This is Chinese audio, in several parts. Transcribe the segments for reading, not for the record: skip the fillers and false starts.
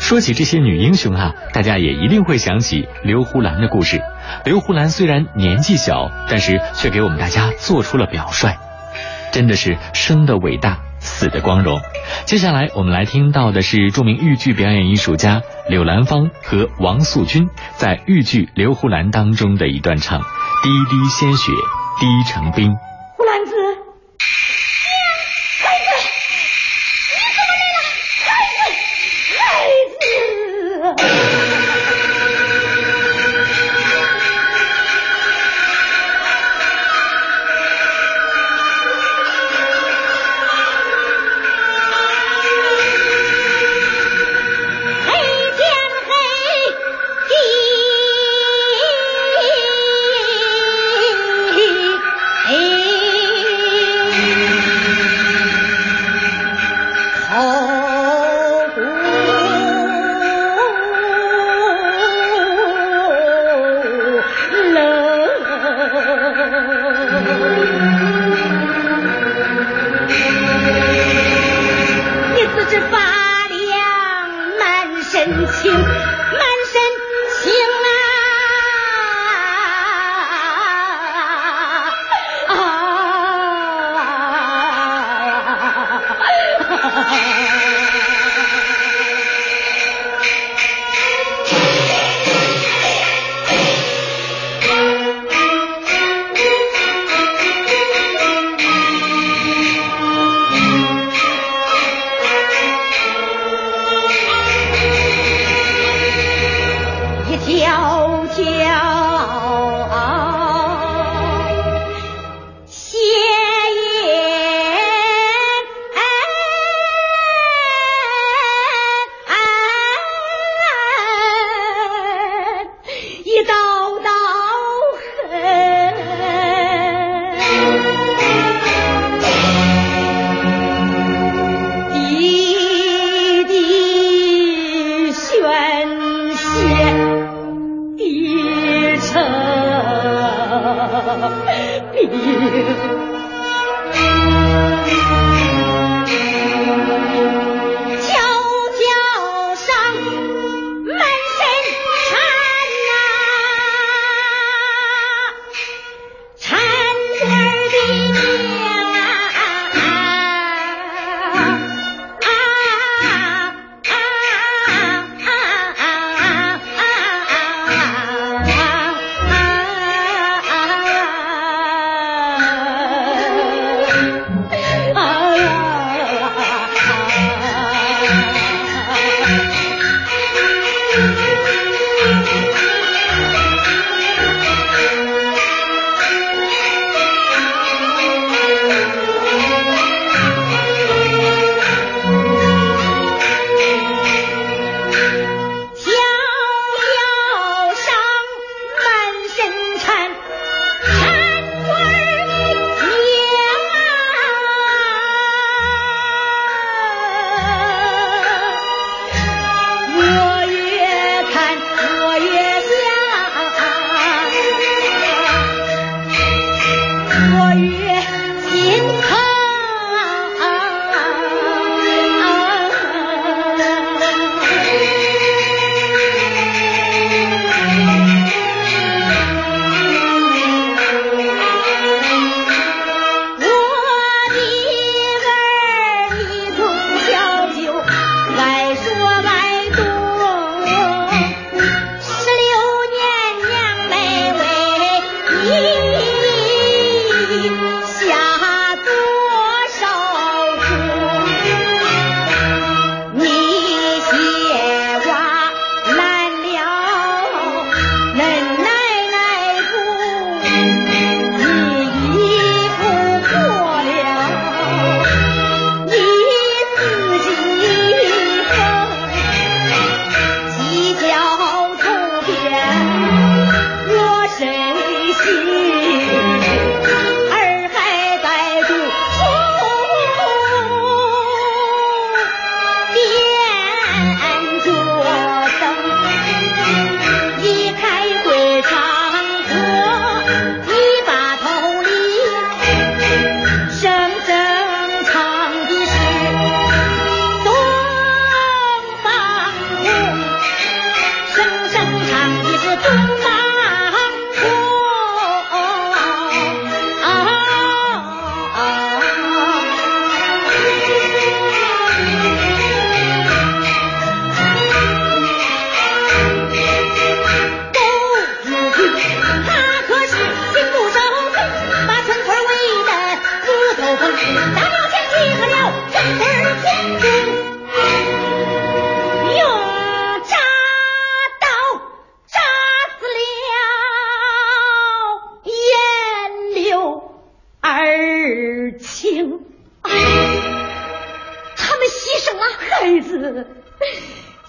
说起这些女英雄啊，大家也一定会想起刘胡兰的故事。刘胡兰虽然年纪小，但是却给我们大家做出了表率，真的是生的伟大，死的光荣。接下来我们来听到的是著名豫剧表演艺术家柳兰芳和王素君在豫剧《刘胡兰》当中的一段唱：滴滴鲜血滴成冰。胡兰子，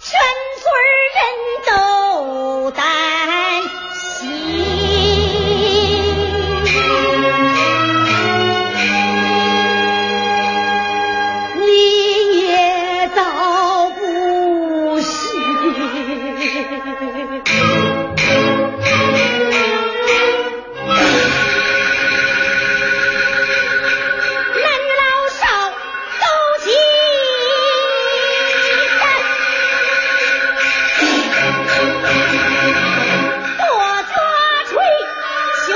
全村人都担心，你也遭不幸，男女老少都惊叹，多得捶胸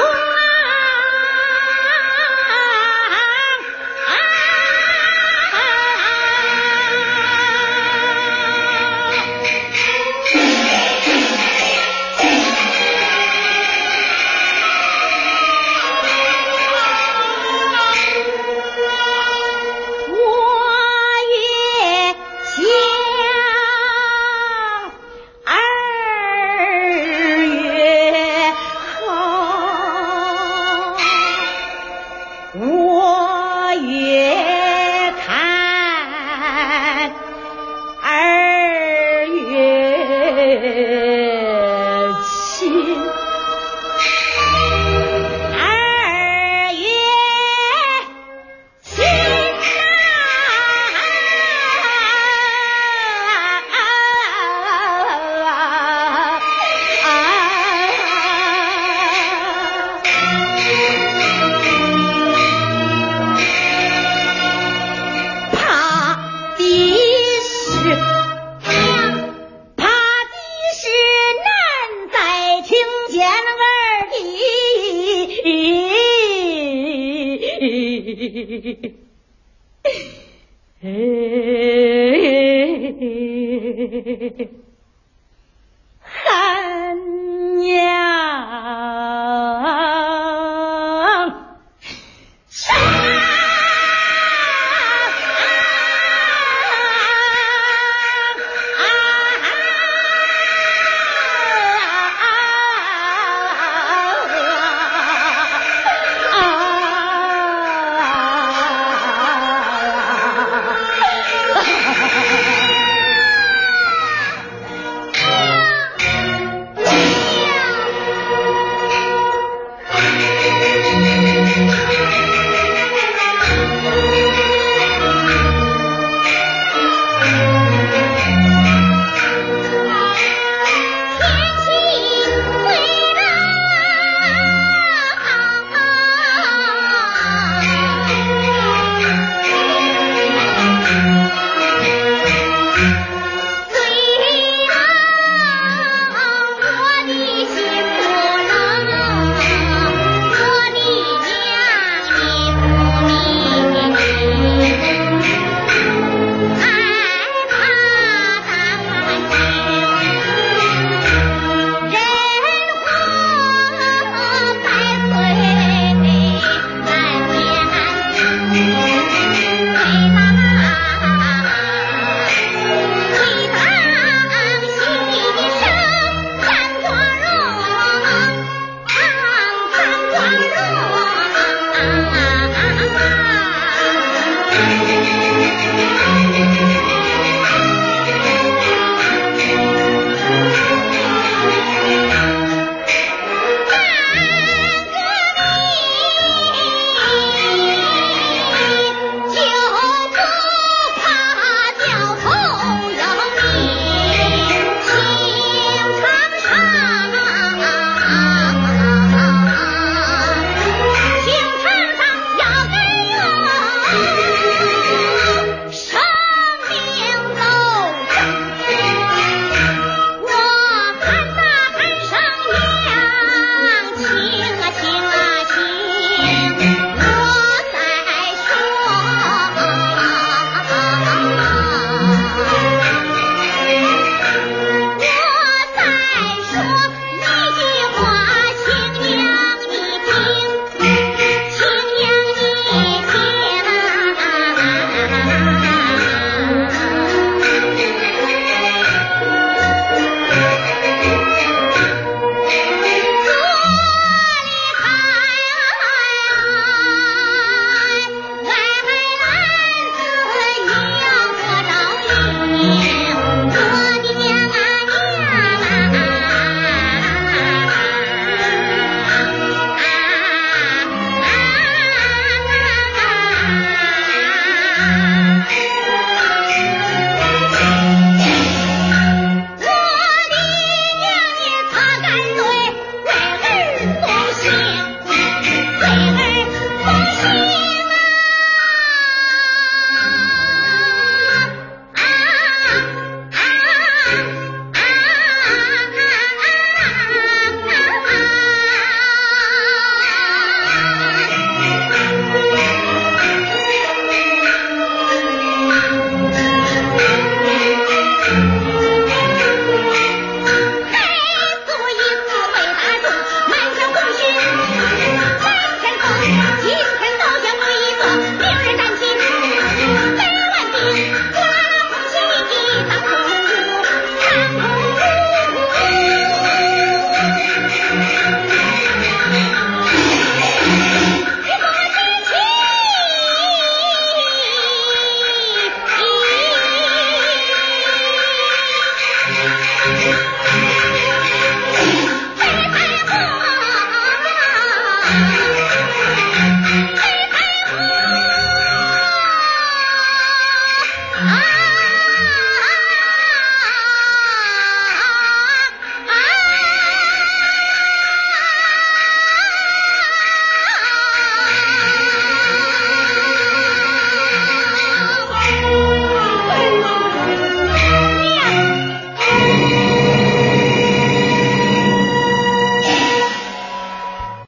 我也想二月后，我也看二月七，二月心啊，怕的是难再听见二弟。汉娘上